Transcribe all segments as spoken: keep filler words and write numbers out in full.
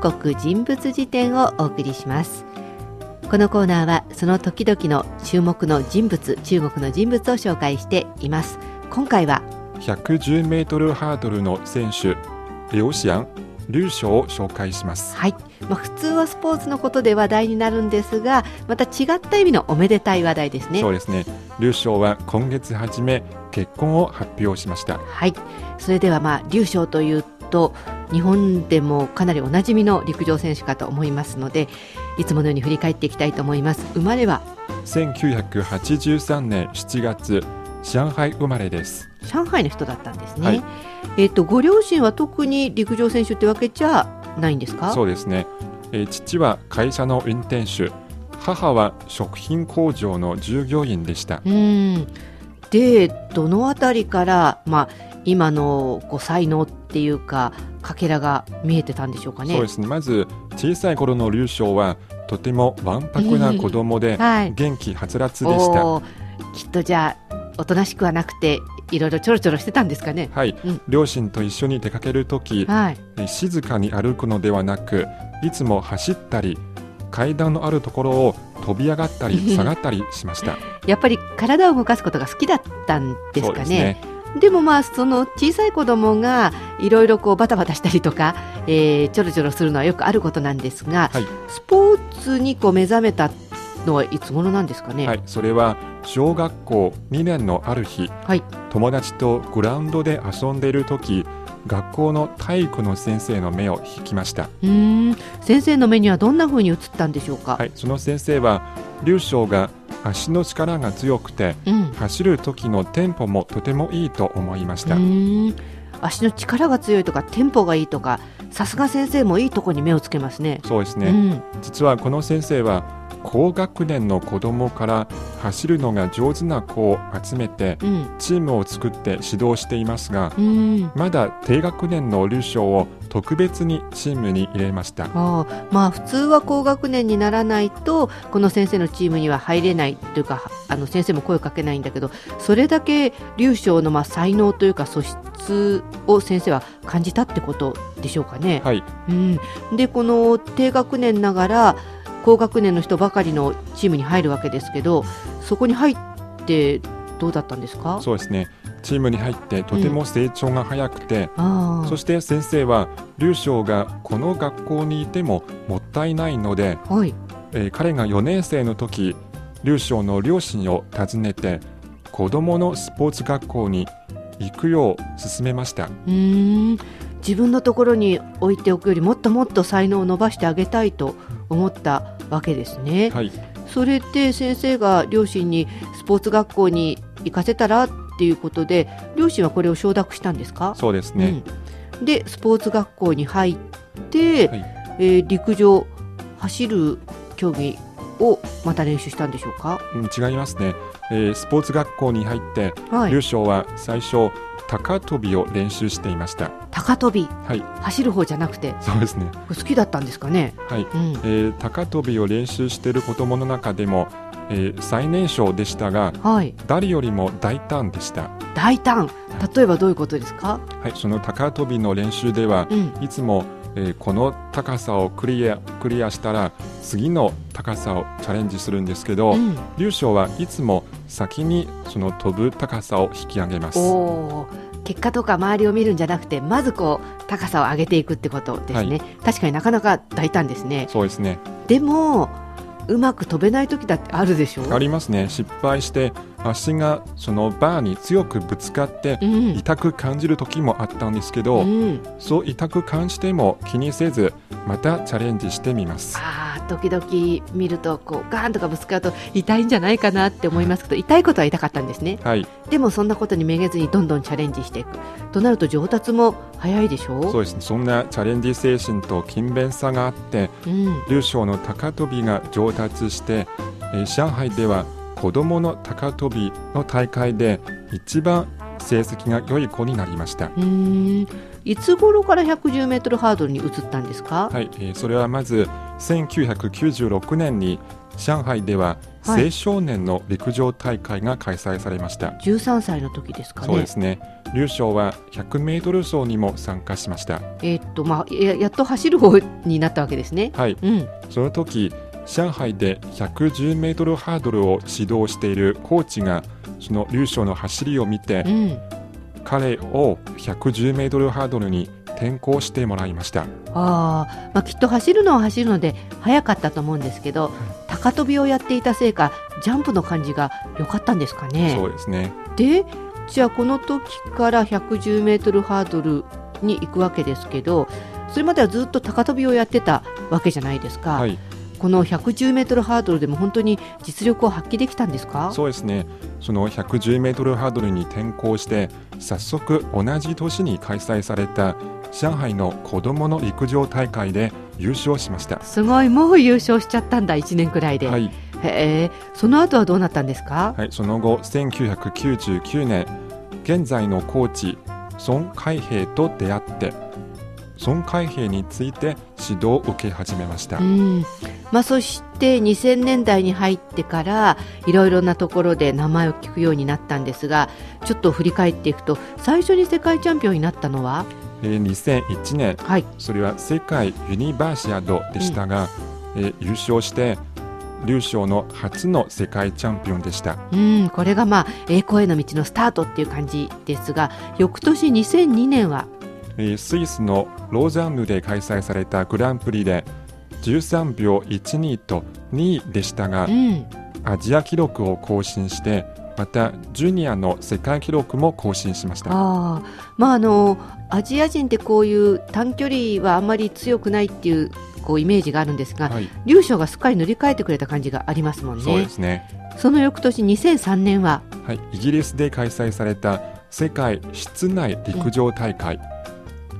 韓国人物辞典をお送りします。このコーナーはその時々の注目の人物、中国の人物を紹介しています。今回はひゃくじゅうメートルハードルの選手劉詩安、劉翔を紹介します。はい、まあ、普通はスポーツのことで話題になるんですが、また違った意味のおめでたい話題ですね。そうですね。劉翔は今月初め結婚を発表しました。はい、それでは、まあ、劉翔というと日本でもかなりおなじみの陸上選手かと思いますので、いつものように振り返っていきたいと思います。生まれはせんきゅうひゃくはちじゅうさんねんしちがつ、上海生まれです。上海の人だったんですね。はい、えー、とご両親は特に陸上選手ってわけじゃないんですか？そうですね、えー、父は会社の運転手、母は食品工場の従業員でした。うん、でどのあたりから、まあ、今のこう才能っていうかかけらが見えてたんでしょうかね。そうですね、まず小さい頃の劉翔はとてもわんぱくな子供で、えーはい、元気はつらつでした。きっとじゃあおとなしくはなくていろいろちょろちょろしてたんですかね。はい、うん、両親と一緒に出かけるとき、はい、静かに歩くのではなく、いつも走ったり階段のあるところを飛び上がったり下がったりしました。やっぱり体を動かすことが好きだったんですかね。 そうですね。でもまあその小さい子供がいろいろこうバタバタしたりとか、えー、ちょろちょろするのはよくあることなんですが、はい、スポーツにこう目覚めたのはいつ頃なんですかね。はい、それは小学校にねんのある日、はい、友達とグラウンドで遊んでいるとき、学校の体育の先生の目を引きました。うーん、先生の目にはどんな風に映ったんでしょうか。はい、その先生は劉翔が足の力が強くて、うん、走る時のテンポもとてもいいと思いました。うーん、足の力が強いとかテンポがいいとか、さすが先生もいいとこに目をつけますね。そうですね、うん、実はこの先生は高学年の子供から走るのが上手な子を集めてチームを作って指導していますが、うん、まだ低学年の劉翔を特別にチームに入れました。あ、まあ、普通は高学年にならないとこの先生のチームには入れないというか、あの先生も声をかけないんだけど、それだけ劉翔のまあ才能というか素質を先生は感じたってことでしょうかね。はい、うん、でこの低学年ながら高学年の人ばかりのチームに入るわけですけど、そこに入ってどうだったんですか？そうですね、チームに入ってとても成長が早くて、うん、そして先生は劉翔がこの学校にいてももったいないので、はい、えー、彼がよねん生の時、劉翔の両親を訪ねて子どものスポーツ学校に行くよう勧めました。うーん、自分のところに置いておくよりもっともっと才能を伸ばしてあげたいと思ったわけですね。はい、それで先生が両親にスポーツ学校に行かせたらっていうことで、両親はこれを承諾したんですか？そうですね、うん、でスポーツ学校に入って、はい、えー、陸上走る競技をまた練習したんでしょうか？うん、違いますね、えー、スポーツ学校に入って、はい、劉翔は最初高跳びを練習していました。高跳び、はい、走る方じゃなくて。そうですね、好きだったんですかね。はい、うん、えー、高跳びを練習している子どもの中でも、えー、最年少でしたが、はい、誰よりも大胆でした。大胆、例えばどういうことですか？はい、その高跳びの練習では、うん、いつも、えー、この高さをクリア、クリアしたら次の高さをチャレンジするんですけど、うん、劉翔はいつも先にその飛ぶ高さを引き上げます。おー、結果とか周りを見るんじゃなくて、まずこう高さを上げていくってことですね。はい、確かになかなか大胆ですね。そうですね。でもうまく飛べない時だってあるでしょう？ありますね。失敗して足がそのバーに強くぶつかって痛く感じる時もあったんですけど、うん、そう痛く感じても気にせずまたチャレンジしてみます。あ、時々見るとこうガーンとかぶつかると痛いんじゃないかなって思いますけど、痛いことは痛かったんですね。はい、でもそんなことにめげずにどんどんチャレンジしていくとなると上達も早いでしょう？そうですね、そんなチャレンジ精神と勤勉さがあって、うん、劉翔の高跳びが上達して、えー、上海では子どもの高跳びの大会で一番成績が良い子になりました。うーん、いつ頃からひゃくじゅうメートルハードルに移ったんですか？はい、えー、それはまずせんきゅうひゃくきゅうじゅうろくねんに上海でははい、青少年の陸上大会が開催されました。じゅうさんさいの時ですかね。そうですね。劉少はひゃくメートルしょうにも参加しました。えーっとまあ、や, やっと走る方になったわけですね。はい、うん、その時上海でひゃくじゅうメートルハードルを指導しているコーチがその劉少の走りを見て、うん、彼をひゃくじゅうメートルハードルに転向してもらいました。あ、まあ、きっと走るのは走るので速かったと思うんですけど、高跳びをやっていたせいかジャンプの感じが良かったんですかね。そうですね。で、じゃあこの時からひゃくじゅうメートルハードルに行くわけですけど、それまではずっと高跳びをやってたわけじゃないですか。はい、このひゃくじゅうメートルハードルでも本当に実力を発揮できたんですか。そうですね。そのひゃくじゅうメートルハードルに転向して早速同じ年に開催された上海の子どもの陸上大会で優勝しました。すごい、もう優勝しちゃったんだ、いちねんくらいで。はい、へえ、その後はどうなったんですか。はい、その後せんきゅうひゃくきゅうじゅうきゅうねん現在のコーチ孫海兵と出会って孫海兵について指導を受け始めました。うん、まあ、そしてにせんねんだいに入ってからいろいろなところで名前を聞くようになったんですが、ちょっと振り返っていくと最初に世界チャンピオンになったのはにせんいちねん、はい、それは世界ユニバーシアドでしたが、うん、え優勝して劉少の初の世界チャンピオンでした。うん、これがまあ栄光への道のスタートっていう感じですが、翌年にせんにねんはスイスのローザンヌで開催されたグランプリでじゅうさんびょうじゅうにとにいでしたが、うん、アジア記録を更新してまたジュニアの世界記録も更新しました。あ、まあ、あのアジア人ってこういう短距離はあまり強くないっていう、こうイメージがあるんですが、はい、劉少がすっかり塗り替えてくれた感じがありますもんね。そうですね。その翌年にせんさんねんは、はい、イギリスで開催された世界室内陸上大会、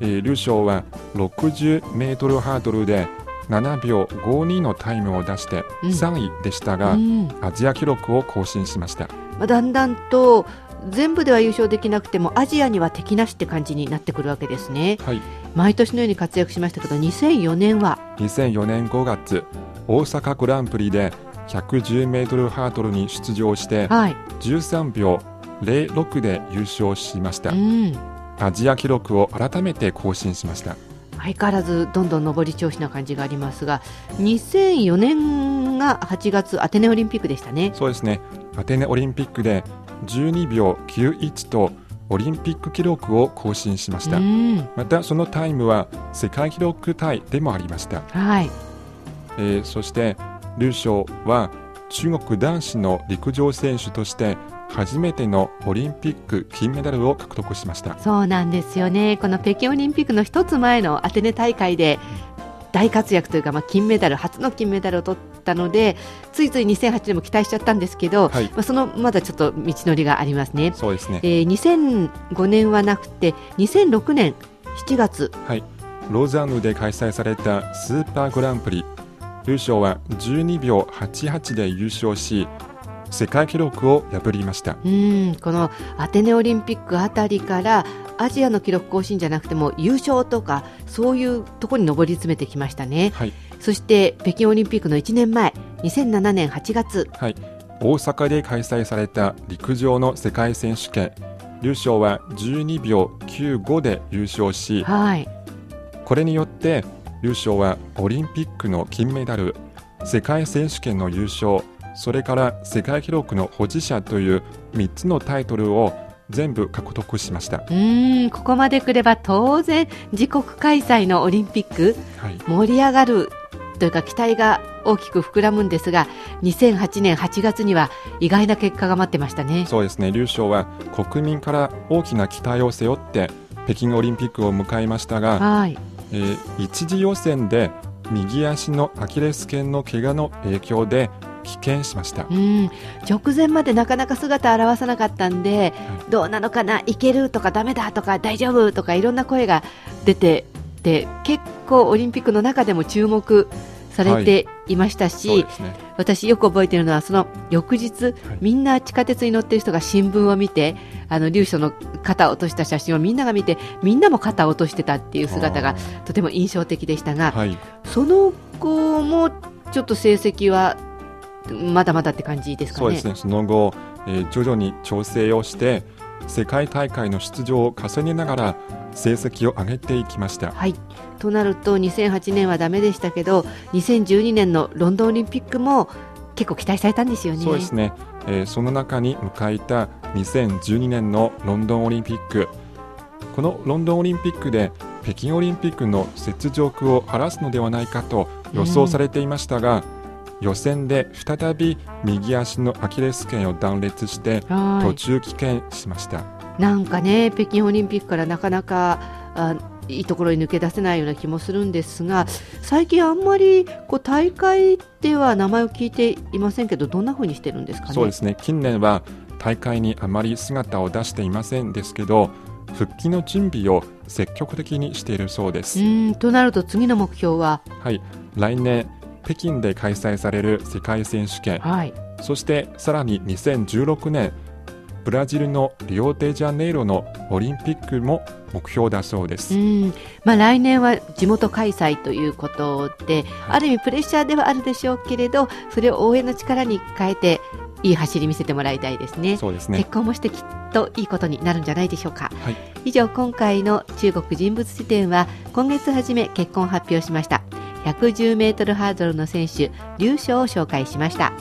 えー、劉少はろくじゅうメートルハードルでななびょうごじゅうにのタイムを出してさんいでしたが、うんうん、アジア記録を更新しました。だんだんと全部では優勝できなくてもアジアには敵なしって感じになってくるわけですね。はい、毎年のように活躍しましたけどにせんよねんはにせんよねんごがつ大阪グランプリでひゃくじゅうメートルハードルに出場して、はい、じゅうさんびょうぜろろくで優勝しました。うん、アジア記録を改めて更新しました。相変わらずどんどん上り調子な感じがありますが、にせんよねんがはちがつアテネオリンピックでしたね。そうですね。アテネオリンピックでじゅうにびょうきゅういちとオリンピック記録を更新しました。またそのタイムは世界記録タイでもありました。はい、えー、そして劉少は中国男子の陸上選手として初めてのオリンピック金メダルを獲得しました。そうなんですよね。この北京オリンピックの一つ前のアテネ大会で大活躍というか、まあ、金メダル、初の金メダルを取ったのでついついにせんはちねんも期待しちゃったんですけど、はい、まあ、そのまだちょっと道のりがありますね。そうですね。えー、にせんごねんはなくてにせんろくねんしちがつ、はい、ローザンヌで開催されたスーパーグランプリ、劉少はじゅうにびょうはちじゅうはちで優勝し世界記録を破りました。うん、このアテネオリンピックあたりからアジアの記録更新じゃなくても優勝とかそういうところに上り詰めてきましたね。はい、そして北京オリンピックのいちねんまえにせんななねんはちがつ、はい、大阪で開催された陸上の世界選手権、劉少はじゅうにびょうきゅうごで優勝し、はい、これによって劉少はオリンピックの金メダル、世界選手権の優勝、それから世界記録の保持者というみっつのタイトルを全部獲得しました。うーん、ここまでくれば当然自国開催のオリンピック、はい、盛り上がるというか期待が大きく膨らむんですが、にせんはちねんはちがつには意外な結果が待ってましたね。そうですね。劉少は国民から大きな期待を背負って北京オリンピックを迎えましたが、はい、えー、一次予選で右足のアキレス腱の怪我の影響で棄権しました。うん、直前までなかなか姿を現さなかったんで、はい、どうなのかな、いけるとかダメだとか大丈夫とかいろんな声が出てて、結構オリンピックの中でも注目されていましたし、はい、そうですね、私よく覚えているのはその翌日、はい、みんな地下鉄に乗っている人が新聞を見て、あの劉少の肩を落とした写真をみんなが見て、みんなも肩を落としてたっていう姿がとても印象的でしたが、はい、その後もちょっと成績はまだまだって感じですかね。そうですね。その後、えー、徐々に調整をして世界大会の出場を重ねながら成績を上げていきました、はい、となるとにせんはちねんはダメでしたけどにせんじゅうにねんのロンドンオリンピックも結構期待されたんですよね。そうですね、えー、その中に迎えたにせんじゅうにねんのロンドンオリンピック、このロンドンオリンピックで北京オリンピックの雪辱を晴らすのではないかと予想されていましたが、うん、予選で再び右足のアキレス腱を断裂して途中棄権しました。なんかね、北京オリンピックからなかなかあいいところに抜け出せないような気もするんですが、最近あんまりこう大会では名前を聞いていませんけど、どんな風にしてるんですかね。そうですね、近年は大会にあまり姿を出していませんですけど、復帰の準備を積極的にしているそうです。うーん、となると次の目標は、はい、来年北京で開催される世界選手権、はい、そしてさらににせんじゅうろくねんブラジルのリオデジャネイロのオリンピックも目標だそうです。うん、まあ、来年は地元開催ということで、はい、ある意味プレッシャーではあるでしょうけれど、それを応援の力に変えていい走り見せてもらいたいですね。そうですね。結婚もしてきっといいことになるんじゃないでしょうか、はい、以上、今回の中国人物辞典は今月初め結婚を発表しましたひゃくじゅうメートルハードルの選手劉翔を紹介しました。